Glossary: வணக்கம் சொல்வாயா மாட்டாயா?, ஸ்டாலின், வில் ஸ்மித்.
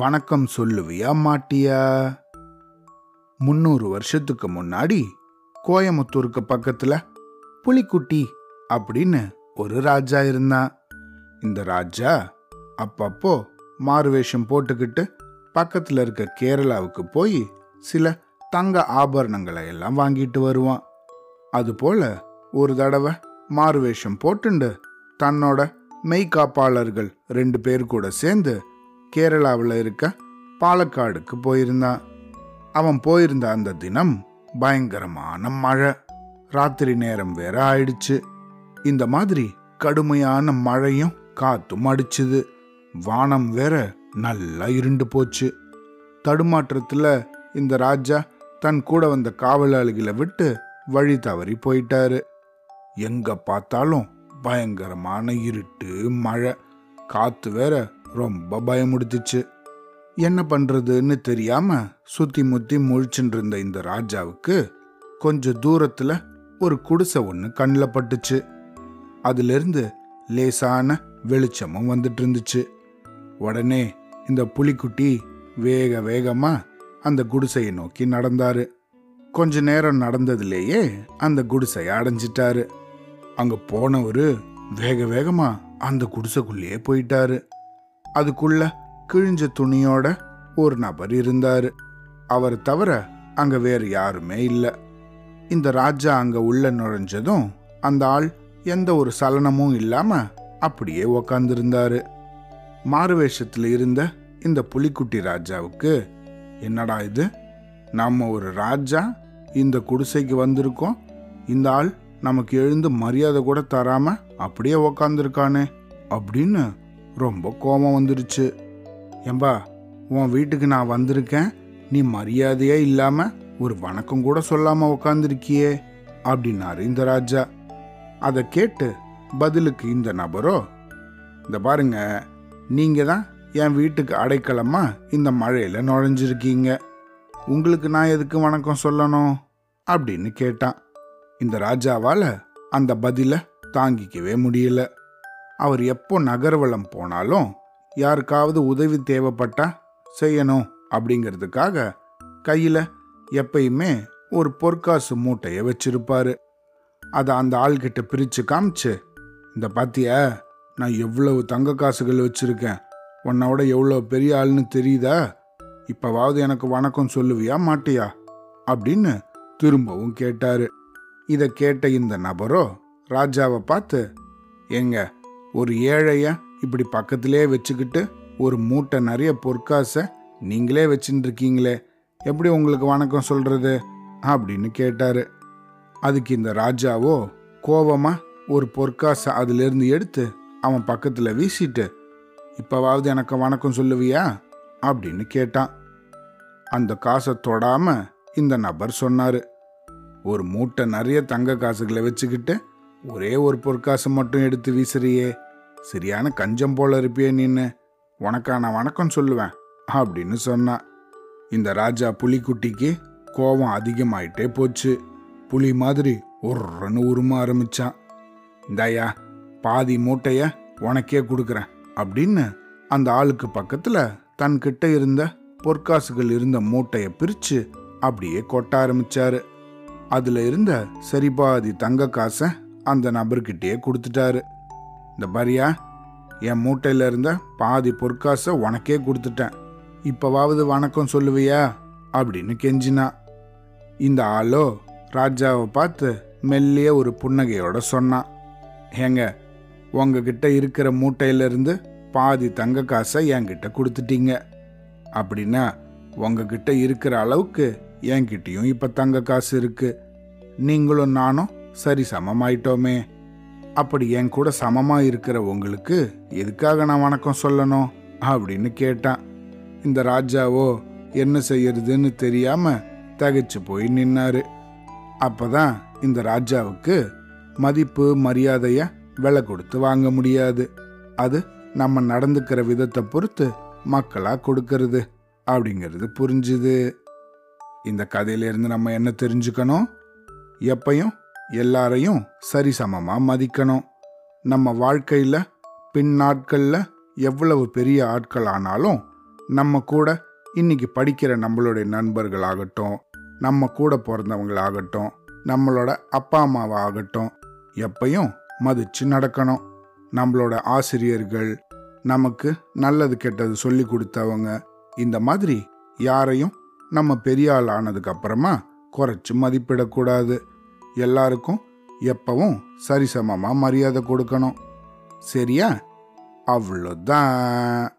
வணக்கம் சொல்லுவியா மாட்டியா? 300 வருஷத்துக்கு முன்னாடி கோயம்புத்தூருக்கு பக்கத்துல புலிக்குட்டி அப்படின்னு ஒரு ராஜா இருந்தான். இந்த ராஜா அப்பப்போ மாறுவேஷம் போட்டுக்கிட்டு பக்கத்துல இருக்க கேரளாவுக்கு போய் சில தங்க ஆபரணங்களை எல்லாம் வாங்கிட்டு வருவான். அதுபோல ஒரு தடவை மாறுவேஷம் போட்டுண்டு தன்னோட மெய்காப்பாளர்கள் 2 பேர் கூட சேர்ந்து கேரளாவில் இருக்க பாலக்காடுக்கு போயிருந்தான். அவன் போயிருந்த அந்த தினம் பயங்கரமான மழை. ராத்திரி நேரம் வேற ஆயிடுச்சு. இந்த மாதிரி கடுமையான மழையும் காத்தும் அடிச்சுது. வானம் வேற நல்லா இருண்டு போச்சு. தடுமாற்றத்தில் இந்த ராஜா தன் கூட வந்த காவலாளிகளை விட்டு வழி தவறி போயிட்டாரு. எங்க பார்த்தாலும் பயங்கரமான இருட்டு, மழை, காத்து வேற ரொம்ப பயமுடுத்துச்சு. என்ன பண்றதுன்னு தெரியாம சுத்தி முத்தி முழிச்சுட்டு இருந்த இந்த ராஜாவுக்கு கொஞ்ச தூரத்துல ஒரு குடிசை ஒன்று கண்ணில் பட்டுச்சு. அதுல இருந்து லேசான வெளிச்சமும் வந்துட்டு இருந்துச்சு. உடனே இந்த புலிக்குட்டி வேக வேகமா அந்த குடிசையை நோக்கி நடந்தாரு. கொஞ்ச நேரம் நடந்ததுலேயே அந்த குடிசையை அடைஞ்சிட்டாரு. அங்க போனவரு வேக வேகமா அந்த குடிசைக்குள்ளேயே போயிட்டாரு. அதுக்குள்ள கிழிஞ்ச துணியோட ஒரு நபர் இருந்தாரு. அவர் தவிர அங்க வேற யாருமே இல்லை. இந்த ராஜா அங்க உள்ள நுழைஞ்சதும் அந்த ஆள் எந்த ஒரு சலனமும் இல்லாம அப்படியே உக்காந்துருந்தாரு. மாறுவேஷத்துல இருந்த இந்த புலிக்குட்டி ராஜாவுக்கு என்னடா இது, நம்ம ஒரு ராஜா இந்த குடிசைக்கு வந்திருக்கோம், இந்த ஆள் நமக்கு எழுந்து மரியாதை கூட தராம அப்படியே உக்காந்துருக்கானே அப்படின்னு ரொம்ப கோபம் வந்துருச்சு. ஏம்பா, உன் வீட்டுக்கு நான் வந்திருக்கேன், நீ மரியாதையே இல்லாம ஒரு வணக்கம் கூட சொல்லாம உக்காந்துருக்கியே அப்படின்னாரு இந்த ராஜா. அதை கேட்டு பதிலுக்கு இந்த நபரோ, இந்த பாருங்க, நீங்க தான் என் வீட்டுக்கு அடைக்கலமா இந்த மழையில நுழைஞ்சிருக்கீங்க, உங்களுக்கு நான் எதுக்கு வணக்கம் சொல்லணும் அப்படின்னு கேட்டான். இந்த ராஜாவால் அந்த பதிலை தாங்கிக்கவே முடியல. அவர் எப்போ நகர்வலம் போனாலும் யாருக்காவது உதவி தேவைப்பட்டா செய்யணும் அப்படிங்கிறதுக்காக கையில் எப்பயுமே ஒரு பொற்காசு மூட்டையை வச்சிருப்பாரு. அதை அந்த ஆள்கிட்ட பிரித்து காமிச்சு, இந்த பாத்தியா, நான் எவ்வளவு தங்க காசுகள் வச்சுருக்கேன், உன்னோட எவ்வளோ பெரிய ஆள்னு தெரியுதா, இப்போவாவது எனக்கு வணக்கம் சொல்லுவியா மாட்டியா அப்படின்னு திரும்பவும் கேட்டாரு. இதை கேட்ட இந்த நபரோ ராஜாவை பார்த்து, எங்க ஒரு ஏழைய இப்படி பக்கத்திலே வச்சுக்கிட்டு ஒரு மூட்டை நிறைய பொற்காசை நீங்களே வச்சுட்டு இருக்கீங்களே, எப்படி உங்களுக்கு வணக்கம் சொல்றது அப்படின்னு கேட்டாரு. அதுக்கு இந்த ராஜாவோ கோபமா ஒரு பொற்காசை அதிலிருந்து எடுத்து அவன் பக்கத்தில் வீசிட்டு, இப்போவாவது எனக்கு வணக்கம் சொல்லுவியா அப்படின்னு கேட்டான். அந்த காசை தொடாம இந்த நபர் சொன்னாரு, ஒரு மூட்டை நிறைய தங்க காசுகளை வச்சுக்கிட்டு ஒரே ஒரு பொற்காசு மட்டும் எடுத்து வீசுறியே, சரியான கஞ்சம் போல இருப்பியே நின்று, உனக்கான வணக்கம் சொல்லுவேன் அப்படின்னு சொன்னான். இந்த ராஜா புலிக்குட்டிக்கு கோபம் அதிகமாயிட்டே போச்சு. புலி மாதிரி ஒருன்னு உருமா ஆரம்பிச்சான். இந்தாயா, பாதி மூட்டைய உனக்கே கொடுக்குறேன் அப்படின்னு அந்த ஆளுக்கு பக்கத்தில் தன்கிட்ட இருந்த பொற்காசுகள் இருந்த மூட்டையை பிரித்து அப்படியே கொட்ட ஆரம்பிச்சாரு. அதில் இருந்த சரிபாதி தங்க காசை அந்த நபர்கிட்டயே கொடுத்துட்டாரு. இந்த பாரியா, என் மூட்டையில் இருந்த பாதி பொற்காசை உனக்கே கொடுத்துட்டேன், இப்போவாவது வணக்கம் சொல்லுவியா அப்படின்னு கெஞ்சினா. இந்த ஆளோ ராஜாவை பார்த்து மெல்லிய ஒரு புன்னகையோட சொன்னான், ஏங்க, உங்ககிட்ட இருக்கிற மூட்டையிலிருந்து பாதி தங்க காசை என்கிட்ட கொடுத்துட்டீங்க, அப்படின்னா உங்ககிட்ட இருக்கிற அளவுக்கு என்கிட்டையும் இப்போ தங்க காசு இருக்குது, நீங்களும் நானும் சரி சமமாயிட்டோமே, அப்படி என் கூட சமமாக இருக்கிற உங்களுக்கு எதுக்காக நான் வணக்கம் சொல்லணும் அப்படின்னு கேட்டான். இந்த ராஜாவோ என்ன செய்யறதுன்னு தெரியாமல் தகைச்சு போய் நின்னாரு. அப்போ தான் இந்த ராஜாவுக்கு மதிப்பு மரியாதையை விலை கொடுத்து வாங்க முடியாது, அது நம்ம நடந்துக்கிற விதத்தை பொறுத்து மக்களாக கொடுக்கறது அப்படிங்கிறது புரிஞ்சுது. இந்த கதையிலேருந்து நம்ம என்ன தெரிஞ்சுக்கணும்? எப்பையும் எல்லாரையும் சரிசமமாக மதிக்கணும். நம்ம வாழ்க்கையில் பின்னாட்களில் எவ்வளவு பெரிய ஆட்கள் ஆனாலும் நம்ம கூட இன்னைக்கு படிக்கிற நம்மளுடைய நண்பர்களாகட்டும், நம்ம கூட பிறந்தவங்களாகட்டும், நம்மளோட அப்பா அம்மாவாகட்டும் எப்பையும் மதித்து நடக்கணும். நம்மளோட ஆசிரியர்கள், நமக்கு நல்லது கெட்டது சொல்லி கொடுத்தவங்க, இந்த மாதிரி யாரையும் நம்ம பெரிய ஆள் ஆனதுக்கப்புறமா குறைச்சி மதிப்பிடக்கூடாது. எல்லாருக்கும் எப்பவும் சரிசமமாக மரியாதை கொடுக்கணும். சரியா? அவ்வளோதான்.